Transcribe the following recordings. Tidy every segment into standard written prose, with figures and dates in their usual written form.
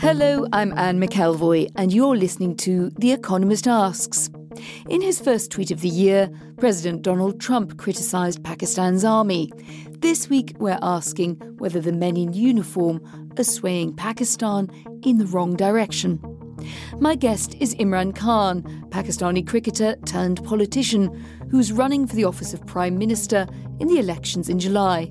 Hello, I'm Anne McElvoy, and you're listening to The Economist Asks. In his first tweet of the year, President Donald Trump criticised Pakistan's army. This week, we're asking whether the men in uniform are swaying Pakistan in the wrong direction. My guest is Imran Khan, Pakistani cricketer turned politician, who's running for the office of Prime Minister in the elections in July.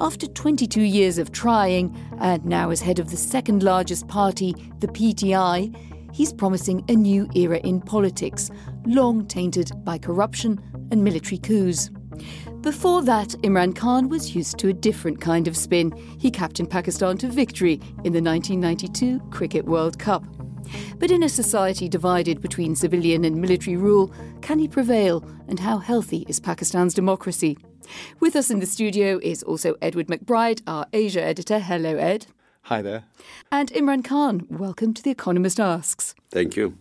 After 22 years of trying, and now as head of the second largest party, the PTI, he's promising a new era in politics, long tainted by corruption and military coups. Before that, Imran Khan was used to a different kind of spin. He captained Pakistan to victory in the 1992 Cricket World Cup. But in a society divided between civilian and military rule, can he prevail, and how healthy is Pakistan's democracy? With us in the studio is also Edward McBride, our Asia editor. Hello, Ed. Hi there. And Imran Khan, welcome to The Economist Asks. Thank you.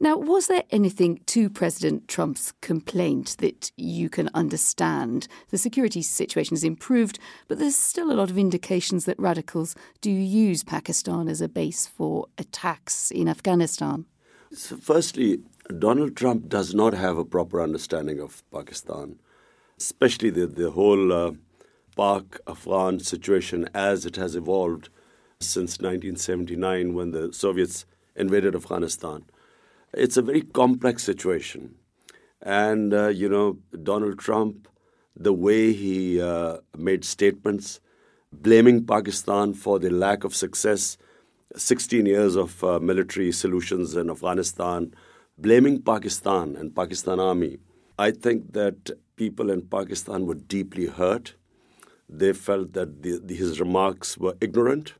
Now, was there anything to President Trump's complaint that you can understand? The security situation has improved, but there's still a lot of indications that radicals do use Pakistan as a base for attacks in Afghanistan. So firstly, Donald Trump does not have a proper understanding of Pakistan, especially the whole Pak-Afghan situation as it has evolved since 1979 when the Soviets invaded Afghanistan. It's a very complex situation. And, Donald Trump, the way he made statements blaming Pakistan for the lack of success, 16 years of military solutions in Afghanistan, blaming Pakistan and Pakistan Army. I think that people in Pakistan were deeply hurt. They felt that his remarks were ignorant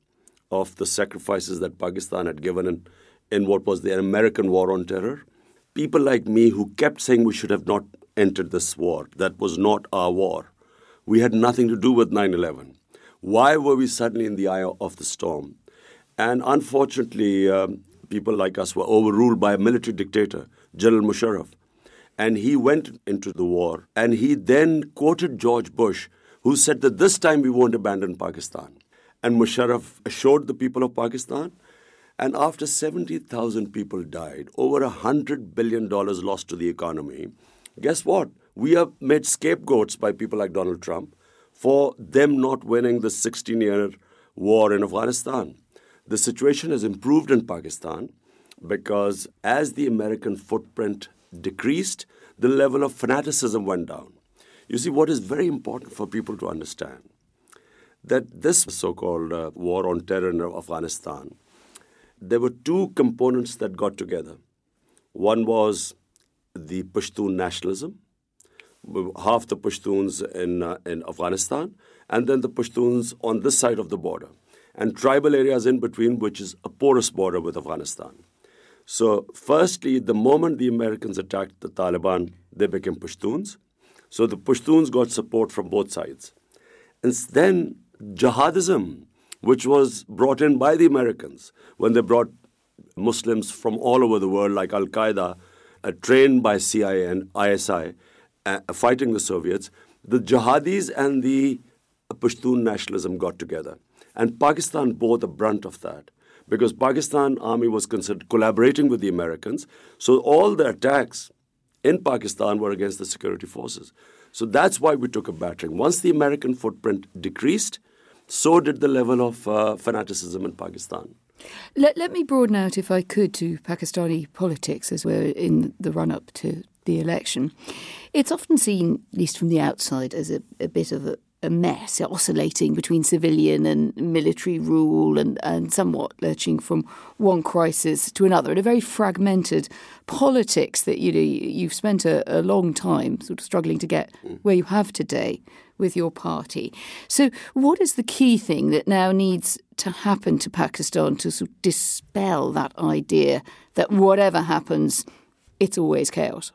of the sacrifices that Pakistan had given in what was the American war on terror. People like me who kept saying we should have not entered this war. That was not our war. We had nothing to do with 9/11. Why were we suddenly in the eye of the storm? And unfortunately, people like us were overruled by a military dictator, General Musharraf. And he went into the war. And he then quoted George Bush, who said that this time we won't abandon Pakistan. And Musharraf assured the people of Pakistan. And after 70,000 people died, over $100 billion lost to the economy, guess what? We are made scapegoats by people like Donald Trump for them not winning the 16-year war in Afghanistan. The situation has improved in Pakistan because as the American footprint decreased, the level of fanaticism went down. You see, what is very important for people to understand, that this so-called war on terror in Afghanistan, there were two components that got together. One was the Pashtun nationalism, half the Pashtuns in Afghanistan, and then the Pashtuns on this side of the border, and tribal areas in between, which is a porous border with Afghanistan. So firstly, the moment the Americans attacked the Taliban, they became Pashtuns. So the Pashtuns got support from both sides. And then jihadism, which was brought in by the Americans when they brought Muslims from all over the world, like al-Qaeda, trained by CIA and ISI, fighting the Soviets, the jihadis and the Pashtun nationalism got together. And Pakistan bore the brunt of that because Pakistan army was considered collaborating with the Americans. So all the attacks in Pakistan were against the security forces. So that's why we took a battering. Once the American footprint decreased, so did the level of fanaticism in Pakistan. Let me broaden out, if I could, to Pakistani politics as we're in the run-up to the election. It's often seen, at least from the outside, as a bit of a mess, oscillating between civilian and military rule and somewhat lurching from one crisis to another, and a very fragmented politics that, you know, you've spent a long time sort of struggling to get where you have today with your party. So what is the key thing that now needs to happen to Pakistan to sort of dispel that idea that whatever happens, it's always chaos?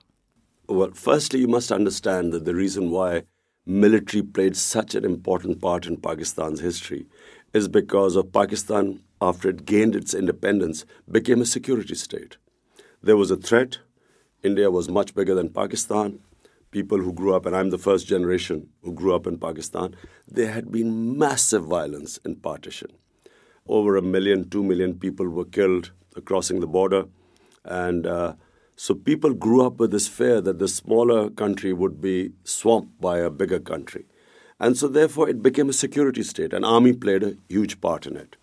Well, firstly, you must understand that the reason why military played such an important part in Pakistan's history is because of Pakistan, after it gained its independence, became a security state. There was a threat. India was much bigger than Pakistan. People who grew up, and I'm the first generation who grew up in Pakistan, there had been massive violence in partition. Over 1 million, 2 million people were killed crossing the border. And so people grew up with this fear that the smaller country would be swamped by a bigger country. And so therefore it became a security state, and army played a huge part in it.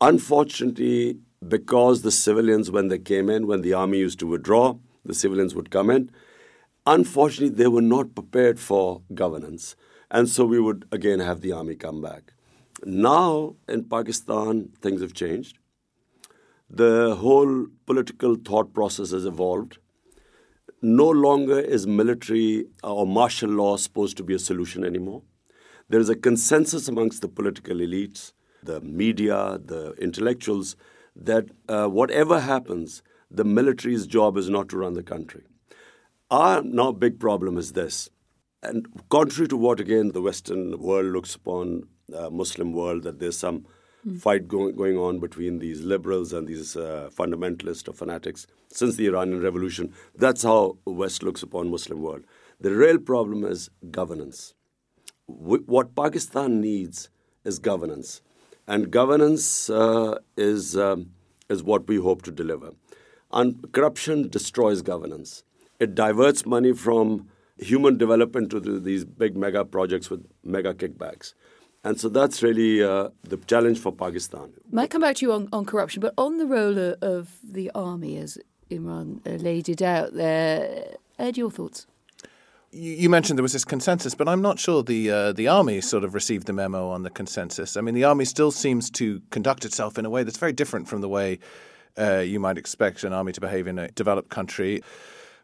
Unfortunately, because the civilians, when they came in, when the army used to withdraw, the civilians would come in. Unfortunately, they were not prepared for governance. And so we would again have the army come back. Now in Pakistan, things have changed. The whole political thought process has evolved. No longer is military or martial law supposed to be a solution anymore. There is a consensus amongst the political elites, the media, the intellectuals, that whatever happens, the military's job is not to run the country. Our now big problem is this. And contrary to what, again, the Western world looks upon, Muslim world, that there's some fight going on between these liberals and these fundamentalists or fanatics since the Iranian Revolution. That's how West looks upon Muslim world. The real problem is governance. What Pakistan needs is governance. And governance is what we hope to deliver. And corruption destroys governance. It diverts money from human development to these big mega projects with mega kickbacks. And so that's really the challenge for Pakistan. Might come back to you on corruption, but on the role of the army, as Imran laid it out there, Ed, your thoughts? You mentioned there was this consensus, but I'm not sure the army sort of received the memo on the consensus. I mean, the army still seems to conduct itself in a way that's very different from the way you might expect an army to behave in a developed country.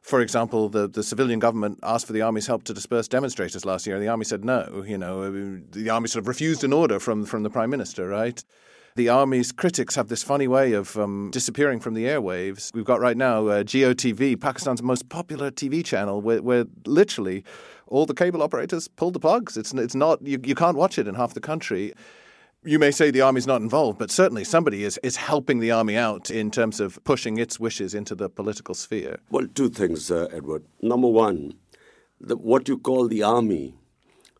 For example, the civilian government asked for the army's help to disperse demonstrators last year, and the army said no. You know, the army sort of refused an order from the prime minister, right? The army's critics have this funny way of disappearing from the airwaves. We've got right now Geo TV, Pakistan's most popular TV channel, where literally all the cable operators pulled the plugs. It's not you can't watch it in half the country. You may say the army's not involved, but certainly somebody is helping the army out in terms of pushing its wishes into the political sphere. Well, two things, Edward. Number one, what you call the army,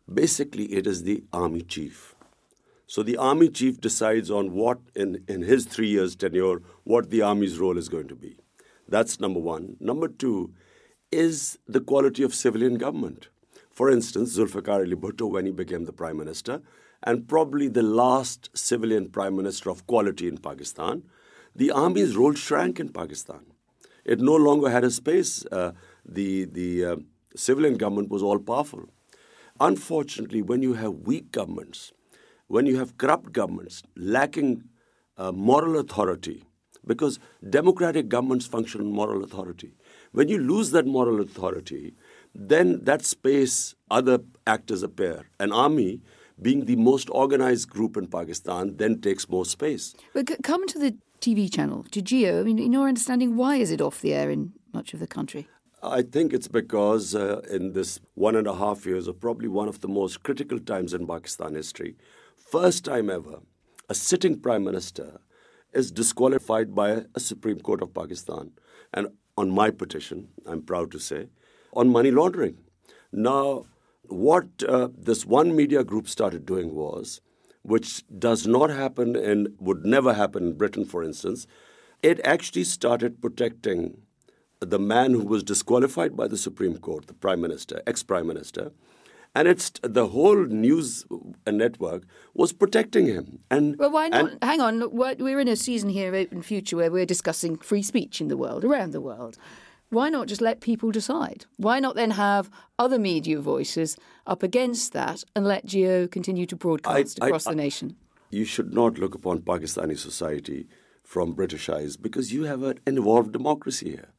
basically it is the army chief. So the army chief decides on what, in his 3 years tenure, what the army's role is going to be. That's number one. Number two is the quality of civilian government. For instance, Zulfiqar Ali Bhutto, when he became the prime minister, and probably the last civilian prime minister of quality in Pakistan, the army's role shrank in Pakistan. It no longer had a space. The civilian government was all-powerful. Unfortunately, when you have weak governments, when you have corrupt governments lacking moral authority, because democratic governments function on moral authority, when you lose that moral authority, then that space, other actors appear. An army, being the most organized group in Pakistan, then takes more space. But come to the TV channel, to Geo. I mean, in your understanding, why is it off the air in much of the country? I think it's because in this 1.5 years, or probably one of the most critical times in Pakistan history, first time ever, a sitting prime minister is disqualified by a Supreme Court of Pakistan. And on my petition, I'm proud to say, on money laundering. Now, what this one media group started doing was, which does not happen and would never happen in Britain, for instance, it actually started protecting the man who was disqualified by the Supreme Court, the Prime Minister, ex-Prime Minister. And the whole news network was protecting him. And well, why not? Hang on. Look, we're in a season here, Open Future, where we're discussing free speech in the world, around the world. why not just let people decide? Why not then have other media voices up against that and let Geo continue to broadcast across the nation? You should not look upon Pakistani society from British eyes, because you have an involved democracy here.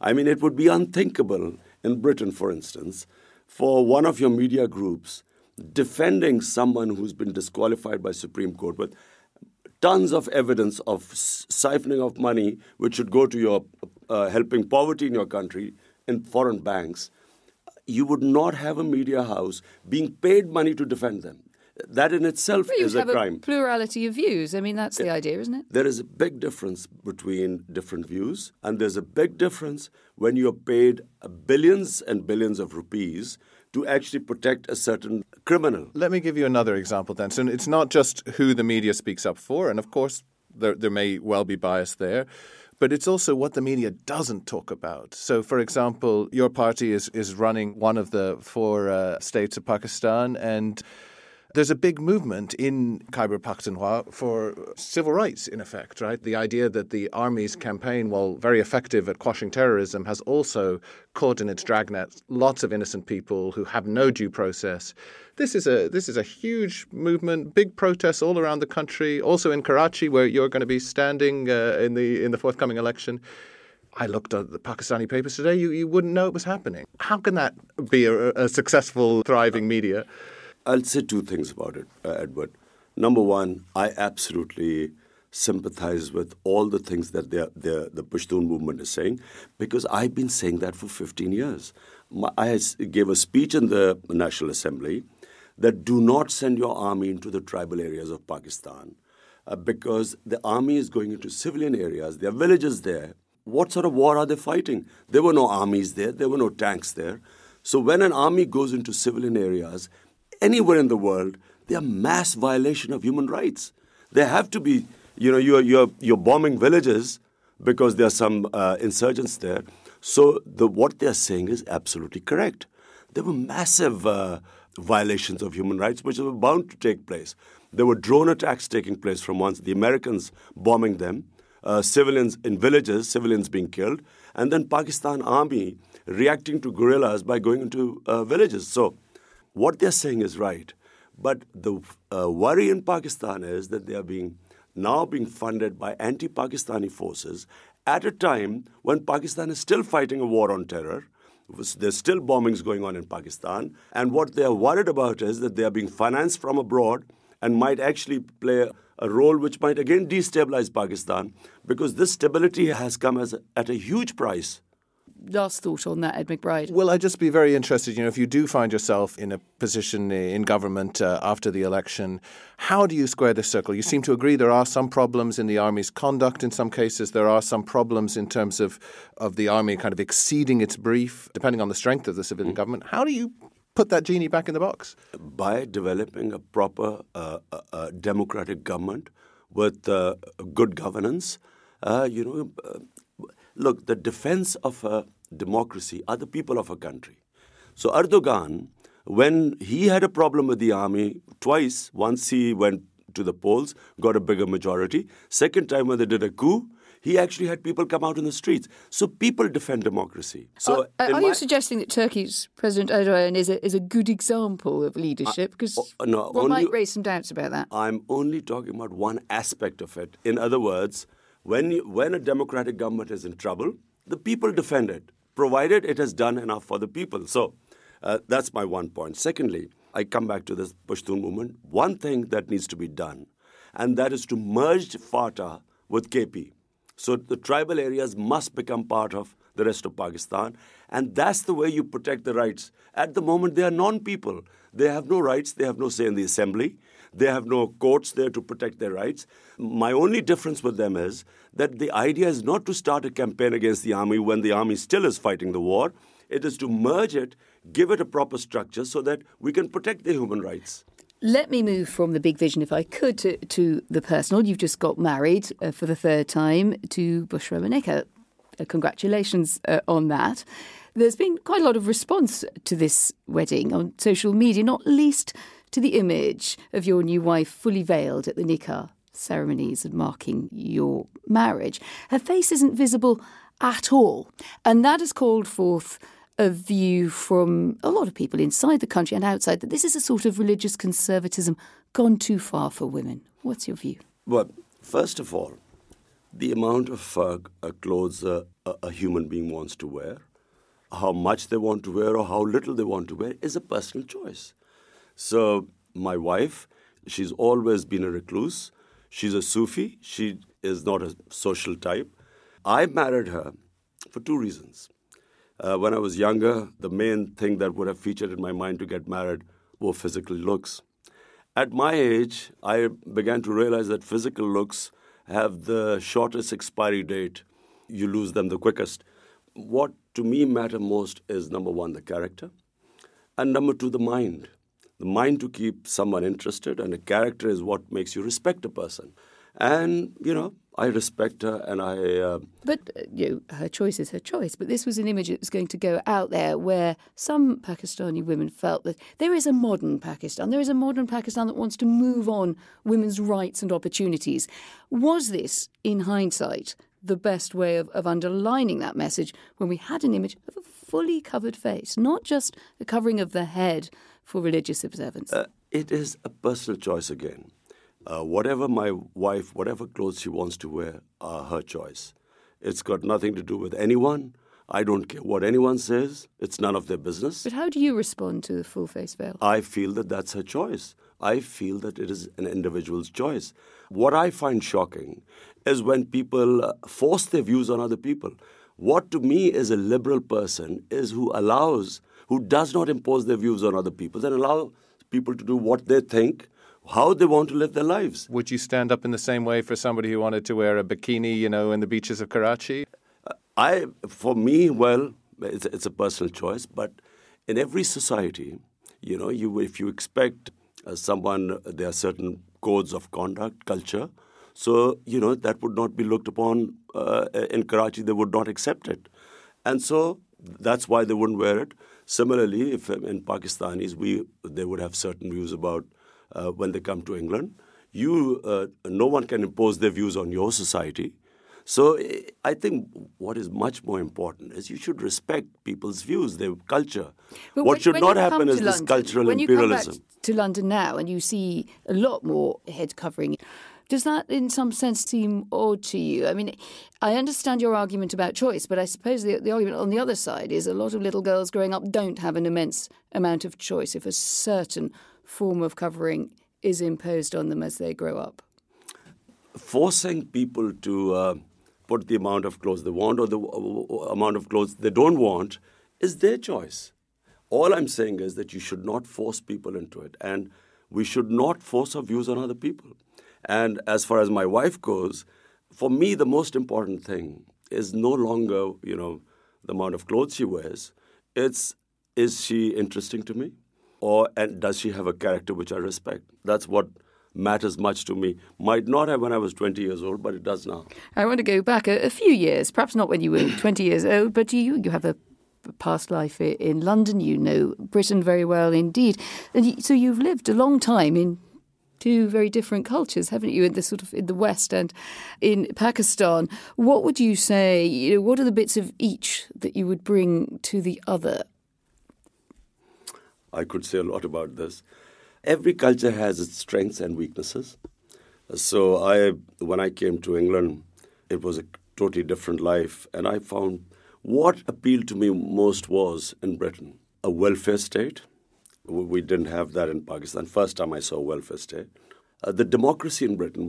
I mean, it would be unthinkable in Britain, for instance, for one of your media groups defending someone who's been disqualified by Supreme Court with tons of evidence of siphoning of money, which should go to your helping poverty in your country in foreign banks. You would not have a media house being paid money to defend them. That in itself is a crime. A plurality of views. I mean, that's the idea, isn't it? There is a big difference between different views, and there's a big difference when you're paid billions and billions of rupees to actually protect a certain criminal. Let me give you another example then. So it's not just who the media speaks up for, and of course there may well be bias there, but it's also what the media doesn't talk about. So, for example, your party is running one of the four states of Pakistan, and there's a big movement in Khyber Pakhtunkhwa for civil rights, in effect, right? The idea that the army's campaign, while very effective at quashing terrorism, has also caught in its dragnet lots of innocent people who have no due process. This is a huge movement, big protests all around the country, also in Karachi, where you're going to be standing in the forthcoming election. I looked at the Pakistani papers today. You wouldn't know it was happening. How can that be a successful, thriving media? I'll say two things about it, Edward. Number one, I absolutely sympathize with all the things that the Pashtun movement is saying, because I've been saying that for 15 years. I gave a speech in the National Assembly that do not send your army into the tribal areas of Pakistan, because the army is going into civilian areas. There are villages there. What sort of war are they fighting? There were no armies there. There were no tanks there. So when an army goes into civilian areas anywhere in the world, they are mass violation of human rights. There have to be, you're bombing villages because there are some insurgents there. So what they are saying is absolutely correct. There were massive violations of human rights which were bound to take place. There were drone attacks taking place from once, the Americans bombing them, civilians in villages, civilians being killed, and then Pakistan army reacting to guerrillas by going into villages. So what they're saying is right, but the worry in Pakistan is that they are now being funded by anti-Pakistani forces at a time when Pakistan is still fighting a war on terror. There's still bombings going on in Pakistan, and what they are worried about is that they are being financed from abroad and might actually play a role which might again destabilize Pakistan, because this stability has come at a huge price. Last thought on that, Ed McBride. Well, I'd just be very interested, if you do find yourself in a position in government after the election, how do you square this circle? You seem to agree there are some problems in the army's conduct in some cases. There are some problems in terms of the army kind of exceeding its brief, depending on the strength of the civilian government. How do you put that genie back in the box? By developing a proper democratic government with good governance, look, the defense of a democracy are the people of a country. So Erdogan, when he had a problem with the army twice, once he went to the polls, got a bigger majority. Second time when they did a coup, he actually had people come out in the streets. So people defend democracy. So are you suggesting that Turkey's President Erdogan is a good example of leadership? Because might raise some doubts about that. I'm only talking about one aspect of it. In other words, when a democratic government is in trouble, the people defend it, provided it has done enough for the people. So that's my one point. Secondly, I come back to this Pashtun movement. One thing that needs to be done, and that is to merge FATA with KP. So the tribal areas must become part of the rest of Pakistan. And that's the way you protect the rights. At the moment, they are non-people. They have no rights. They have no say in the assembly. They have no courts there to protect their rights. My only difference with them is that the idea is not to start a campaign against the army when the army still is fighting the war. It is to merge it, give it a proper structure so that we can protect their human rights. Let me move from the big vision, if I could, to the personal. You've just got married for the third time to Bush Romaneke. Congratulations on that. There's been quite a lot of response to this wedding on social media, not least to the image of your new wife fully veiled at the nikah ceremonies and marking your marriage. Her face isn't visible at all. And that has called forth a view from a lot of people inside the country and outside that this is a sort of religious conservatism gone too far for women. What's your view? Well, first of all, the amount of clothes a human being wants to wear, how much they want to wear or how little they want to wear is a personal choice. So my wife, she's always been a recluse. She's a Sufi. She is not a social type. I married her for two reasons. When I was younger, the main thing that would have featured in my mind to get married were physical looks. At my age, I began to realize that physical looks have the shortest expiry date. You lose them the quickest. What to me matter most is, number one, the character, and number two, the mind. The mind to keep someone interested, and a character is what makes you respect a person. And, you know, I respect her and I... her choice is her choice. But this was an image that was going to go out there where some Pakistani women felt that there is a modern Pakistan. There is a modern Pakistan that wants to move on women's rights and opportunities. Was this, in hindsight, the best way of underlining that message when we had an image of a fully covered face, not just a covering of the head for religious observance? It is a personal choice again. Whatever my wife, whatever clothes she wants to wear are her choice. It's got nothing to do with anyone. I don't care what anyone says. It's none of their business. But how do you respond to the full face veil? I feel that that's her choice. I feel that it is an individual's choice. What I find shocking is when people force their views on other people. What to me is a liberal person is who does not impose their views on other people and allow people to do what they think, how they want to live their lives. Would you stand up in the same way for somebody who wanted to wear a bikini, you know, in the beaches of Karachi? It's a personal choice. But in every society, you know, if you expect someone, there are certain codes of conduct, culture. So, you know, that would not be looked upon in Karachi. They would not accept it. And so that's why they wouldn't wear it. Similarly, if in Pakistanis, they would have certain views about when they come to England. No one can impose their views on your society. So I think what is much more important is you should respect people's views, their culture. But what should not happen is this cultural imperialism. When you come back to London now and you see a lot more head covering, does that in some sense seem odd to you? I mean, I understand your argument about choice, but I suppose the argument on the other side is a lot of little girls growing up don't have an immense amount of choice if a certain form of covering is imposed on them as they grow up. Forcing people to put the amount of clothes they want or the amount of clothes they don't want is their choice. All I'm saying is that you should not force people into it, and we should not force our views on other people. And as far as my wife goes, for me, the most important thing is no longer, you know, the amount of clothes she wears. It's, is she interesting to me? And does she have a character which I respect? That's what matters much to me. Might not have when I was 20 years old, but it does now. I want to go back a few years, perhaps not when you were 20 years old, but you have a past life in London. You know Britain very well indeed. And so you've lived a long time in two very different cultures, haven't you, in the West and in Pakistan. What would you say, you know, what are the bits of each that you would bring to the other? I could say a lot about this. Every culture has its strengths and weaknesses. So when I came to England, it was a totally different life. And I found what appealed to me most was in Britain, a welfare state. We didn't have that in Pakistan. First time I saw a welfare state. The democracy in Britain,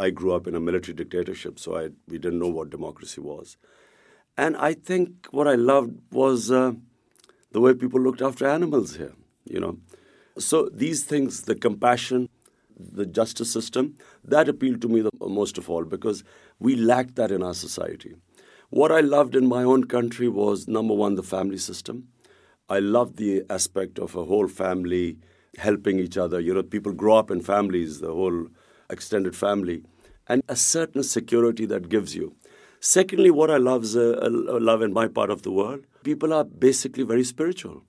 I grew up in a military dictatorship, so we didn't know what democracy was. And I think what I loved was... the way people looked after animals here, you know. So these things, the compassion, the justice system, that appealed to me the most of all because we lacked that in our society. What I loved in my own country was, number one, the family system. I loved the aspect of a whole family helping each other. You know, people grow up in families, the whole extended family, and a certain security that gives you. Secondly, what I love is love in my part of the world. People are basically very spiritual.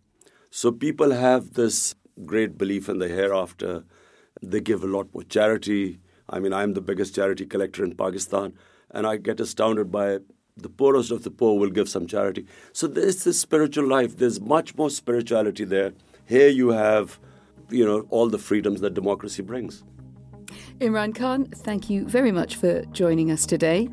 So people have this great belief in the hereafter. They give a lot more charity. I mean, I'm the biggest charity collector in Pakistan, and I get astounded by the poorest of the poor will give some charity. So there's this spiritual life. There's much more spirituality there. Here you have, all the freedoms that democracy brings. Imran Khan, thank you very much for joining us today.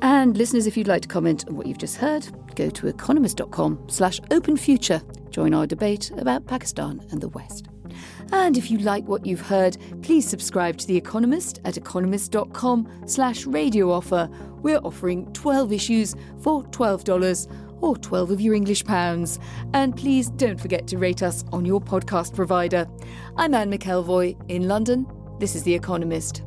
And listeners, if you'd like to comment on what you've just heard, go to economist.com/openfuture. Join our debate about Pakistan and the West. And if you like what you've heard, please subscribe to The Economist at economist.com/radio offer. We're offering 12 issues for $12 or 12 of your English pounds. And please don't forget to rate us on your podcast provider. I'm Anne McElvoy in London. This is The Economist.